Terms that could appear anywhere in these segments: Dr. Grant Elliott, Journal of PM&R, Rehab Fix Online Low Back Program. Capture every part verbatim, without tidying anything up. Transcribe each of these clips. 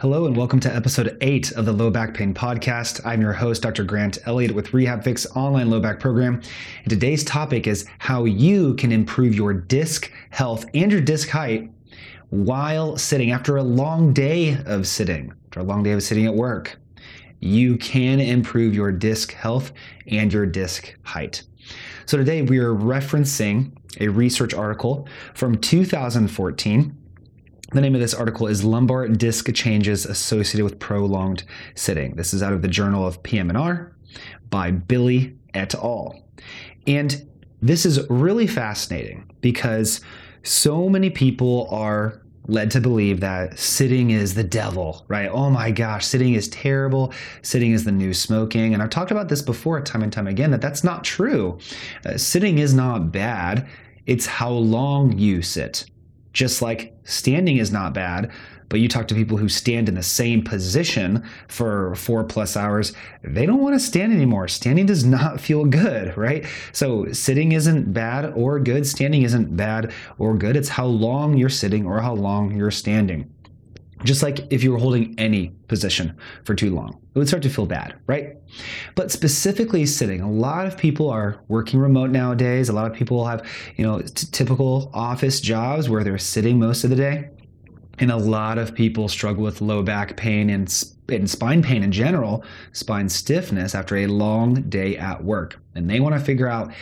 Hello and welcome to episode eight of the Low Back Pain Podcast. I'm your host, Doctor Grant Elliott with Rehab Fix Online Low Back Program. And today's topic is how you can improve your disc health and your disc height while sitting after a long day of sitting, after a long day of sitting at work. You can improve your disc health and your disc height. So today we are referencing a research article from two thousand fourteen. The name of this article is Lumbar Disc Changes Associated with Prolonged Sitting. This is out of the Journal of P M and R by Billy et al. And this is really fascinating because so many people are led to believe that sitting is the devil, right? Oh my gosh, sitting is terrible. Sitting is the new smoking. And I've talked about this before time and time again, that that's not true. Uh, sitting is not bad. It's how long you sit. Just like standing is not bad, but you talk to people who stand in the same position for four plus hours, they don't want to stand anymore. Standing does not feel good, right? So sitting isn't bad or good. Standing isn't bad or good. It's how long you're sitting or how long you're standing. Just like if you were holding any position for too long, it would start to feel bad, right? But specifically sitting, a lot of people are working remote nowadays. A lot of people have, you know, t- typical office jobs where they're sitting most of the day. And a lot of people struggle with low back pain and, and spine pain in general, spine stiffness after a long day at work. And they want to figure out,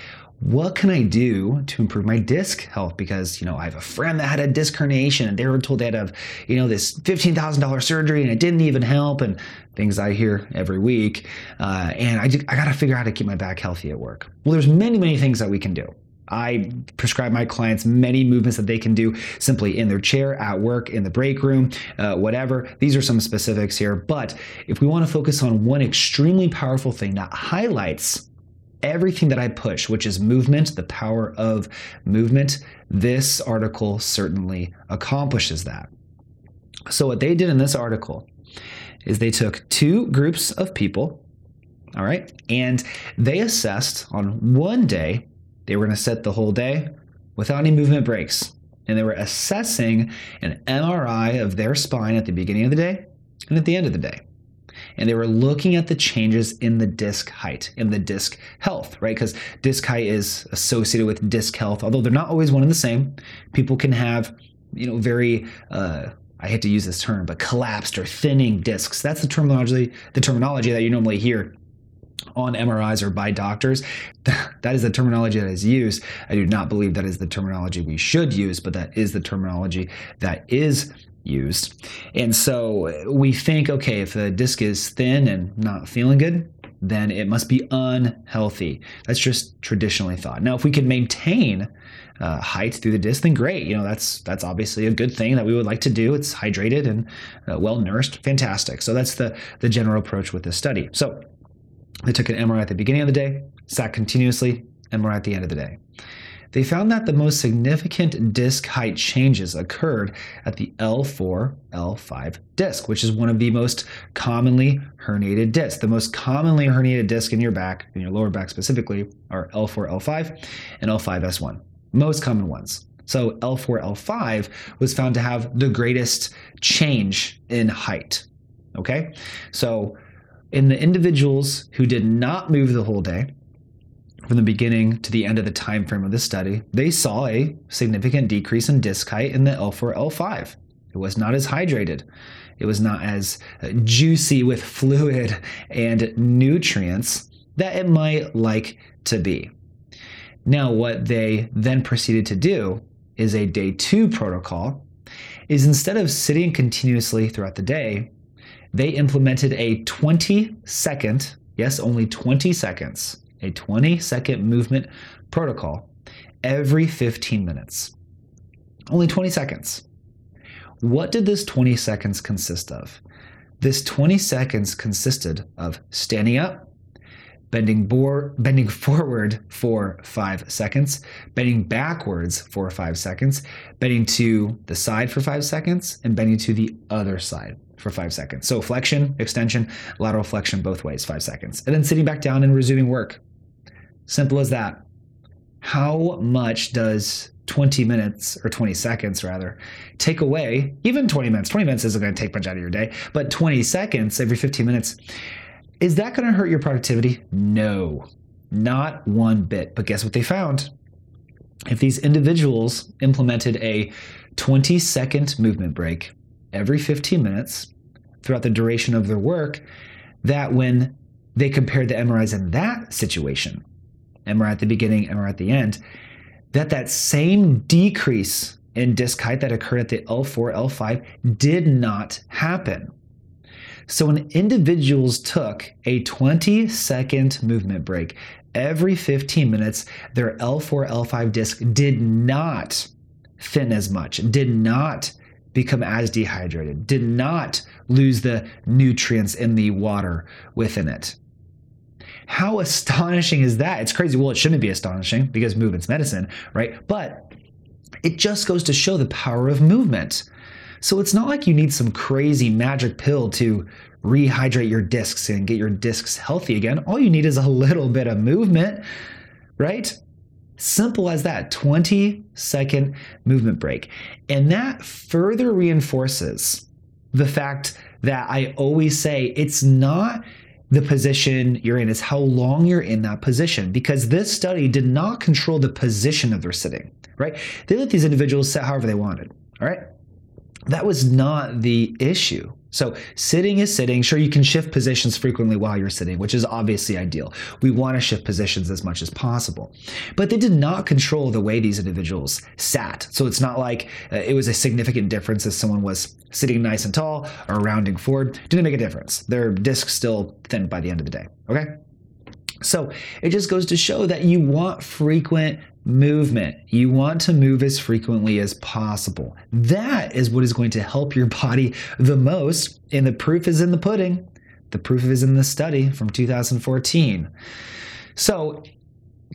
what can I do to improve my disc health? Because, you know, I have a friend that had a disc herniation and they were told they had to have, you know, this fifteen thousand dollars surgery and it didn't even help, and things I hear every week. Uh, and I, just, I got to figure out how to keep my back healthy at work. Well, there's many, many things that we can do. I prescribe my clients many movements that they can do simply in their chair, at work, in the break room, uh, whatever. These are some specifics here. But if we want to focus on one extremely powerful thing that highlights everything that I push, which is movement, the power of movement, this article certainly accomplishes that. So what they did in this article is they took two groups of people, all right, and they assessed on one day, they were going to sit the whole day without any movement breaks. And they were assessing an M R I of their spine at the beginning of the day and at the end of the day. And they were looking at the changes in the disc height and the disc health, right? Because disc height is associated with disc health, although they're not always one and the same. People can have, you know, very, uh, I hate to use this term, but collapsed or thinning discs. That's the terminology, the terminology that you normally hear on M R Is or by doctors. That is the terminology that is used. I do not believe that is the terminology we should use, but that is the terminology that is used. And so we think, okay, if the disc is thin and not feeling good, then it must be unhealthy. That's just traditionally thought. Now, if we could maintain uh, height through the disc, then great. You know, that's that's obviously a good thing that we would like to do. It's hydrated and uh, well-nourished. Fantastic. So that's the, the general approach with this study. So they took an M R I at the beginning of the day, sat continuously, M R I at the end of the day. They found that the most significant disc height changes occurred at the L four, L five disc, which is one of the most commonly herniated discs. The most commonly herniated disc in your back, in your lower back specifically, are L four, L five, and L five S one, most common ones. So L four, L five was found to have the greatest change in height, okay? So in the individuals who did not move the whole day, from the beginning to the end of the time frame of this study, they saw a significant decrease in disc height in the L four, L five. It was not as hydrated. It was not as juicy with fluid and nutrients that it might like to be. Now, what they then proceeded to do is a day two protocol, is instead of sitting continuously throughout the day, they implemented a twenty second, yes, only twenty seconds, a twenty second movement protocol every fifteen minutes. Only twenty seconds. What did this twenty seconds consist of? This twenty seconds consisted of standing up, bending bor- bending forward for five seconds, bending backwards for five seconds, bending to the side for five seconds, and bending to the other side for five seconds. So flexion, extension, lateral flexion both ways, five seconds. And then sitting back down and resuming work. Simple as that. How much does twenty minutes or twenty seconds rather, take away even twenty minutes. twenty minutes isn't going to take much out of your day, but twenty seconds every fifteen minutes. Is that going to hurt your productivity? No, not one bit. But guess what they found? If these individuals implemented a twenty second movement break every fifteen minutes throughout the duration of their work, that when they compared the M R Is in that situation, M R I at the beginning, M R I at the end, that that same decrease in disc height that occurred at the L four, L five did not happen. So when individuals took a twenty second movement break every fifteen minutes, their L four, L five disc did not thin as much, did not become as dehydrated, did not lose the nutrients in the water within it. How astonishing is that? It's crazy. Well, it shouldn't be astonishing because movement's medicine, right? But it just goes to show the power of movement. So it's not like you need some crazy magic pill to rehydrate your discs and get your discs healthy again. All you need is a little bit of movement, right? Simple as that, twenty second movement break. And that further reinforces the fact that I always say it's not the position you're in, is how long you're in that position, because this study did not control the position of their sitting, right? They let these individuals sit however they wanted, all right? That was not the issue. So sitting is sitting. Sure, you can shift positions frequently while you're sitting, which is obviously ideal. We want to shift positions as much as possible. But they did not control the way these individuals sat. So it's not like uh, it was a significant difference if someone was sitting nice and tall or rounding forward. Didn't make a difference. Their discs still thin by the end of the day, okay? So it just goes to show that you want frequent movement. You want to move as frequently as possible. That is what is going to help your body the most. And the proof is in the pudding. The proof is in the study from two thousand fourteen. So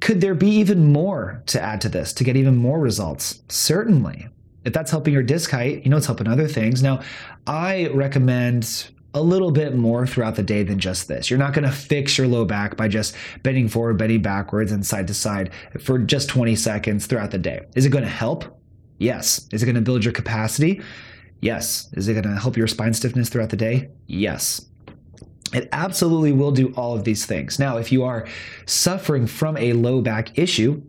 could there be even more to add to this to get even more results? Certainly. If that's helping your disc height, you know it's helping other things. Now, I recommend a little bit more throughout the day than just this. You're not going to fix your low back by just bending forward, bending backwards, and side to side for just twenty seconds throughout the day. Is it going to help? Yes. Is it going to build your capacity? Yes. Is it going to help your spine stiffness throughout the day? Yes. It absolutely will do all of these things. Now, if you are suffering from a low back issue,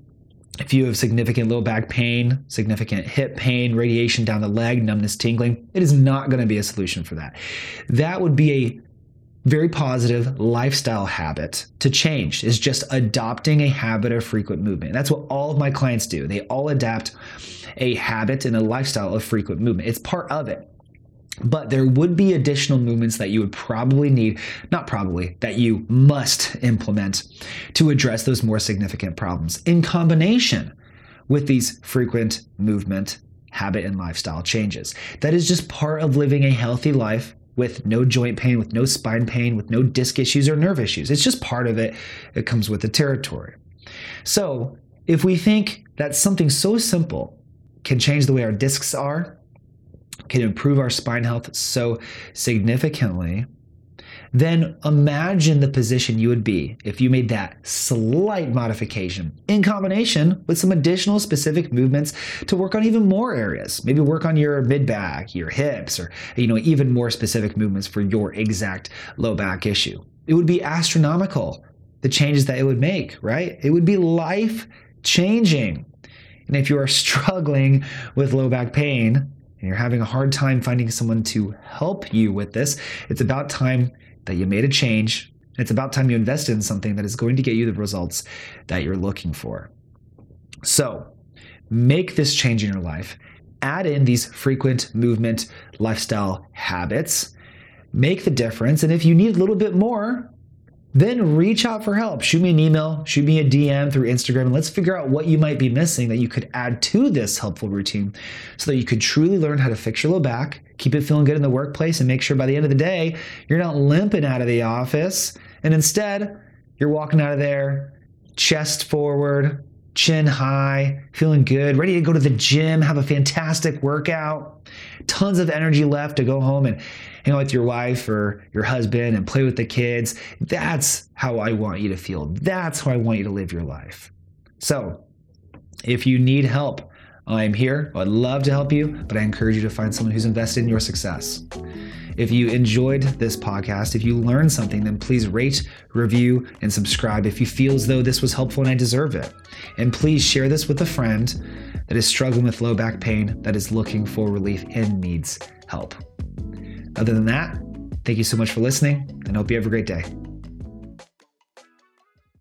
if you have significant low back pain, significant hip pain, radiation down the leg, numbness, tingling, it is not going to be a solution for that. That would be a very positive lifestyle habit to change, is just adopting a habit of frequent movement. That's what all of my clients do. They all adapt a habit and a lifestyle of frequent movement. It's part of it. But there would be additional movements that you would probably need, not probably, that you must implement to address those more significant problems in combination with these frequent movement, habit, and lifestyle changes. That is just part of living a healthy life with no joint pain, with no spine pain, with no disc issues or nerve issues. It's just part of it. It comes with the territory. So if we think that something so simple can change the way our discs are, can improve our spine health so significantly, then imagine the position you would be if you made that slight modification in combination with some additional specific movements to work on even more areas. Maybe work on your mid-back, your hips, or you know, even more specific movements for your exact low back issue. It would be astronomical, the changes that it would make, right? It would be life-changing. And if you are struggling with low back pain, and you're having a hard time finding someone to help you with this, it's about time that you made a change. It's about time you invest in something that is going to get you the results that you're looking for. So make this change in your life. Add in these frequent movement lifestyle habits. Make the difference. And if you need a little bit more, then reach out for help. Shoot me an email, shoot me a D M through Instagram, and let's figure out what you might be missing that you could add to this helpful routine so that you could truly learn how to fix your low back, keep it feeling good in the workplace, and make sure by the end of the day, you're not limping out of the office. And instead, you're walking out of there, chest forward, chin high, feeling good, ready to go to the gym, have a fantastic workout, tons of energy left to go home and hang out with your wife or your husband and play with the kids. That's how I want you to feel. That's how I want you to live your life. So if you need help, I'm here, I'd love to help you, but I encourage you to find someone who's invested in your success. If you enjoyed this podcast, if you learned something, then please rate, review, and subscribe if you feel as though this was helpful and I deserve it. And please share this with a friend that is struggling with low back pain, that is looking for relief and needs help. Other than that, thank you so much for listening and hope you have a great day.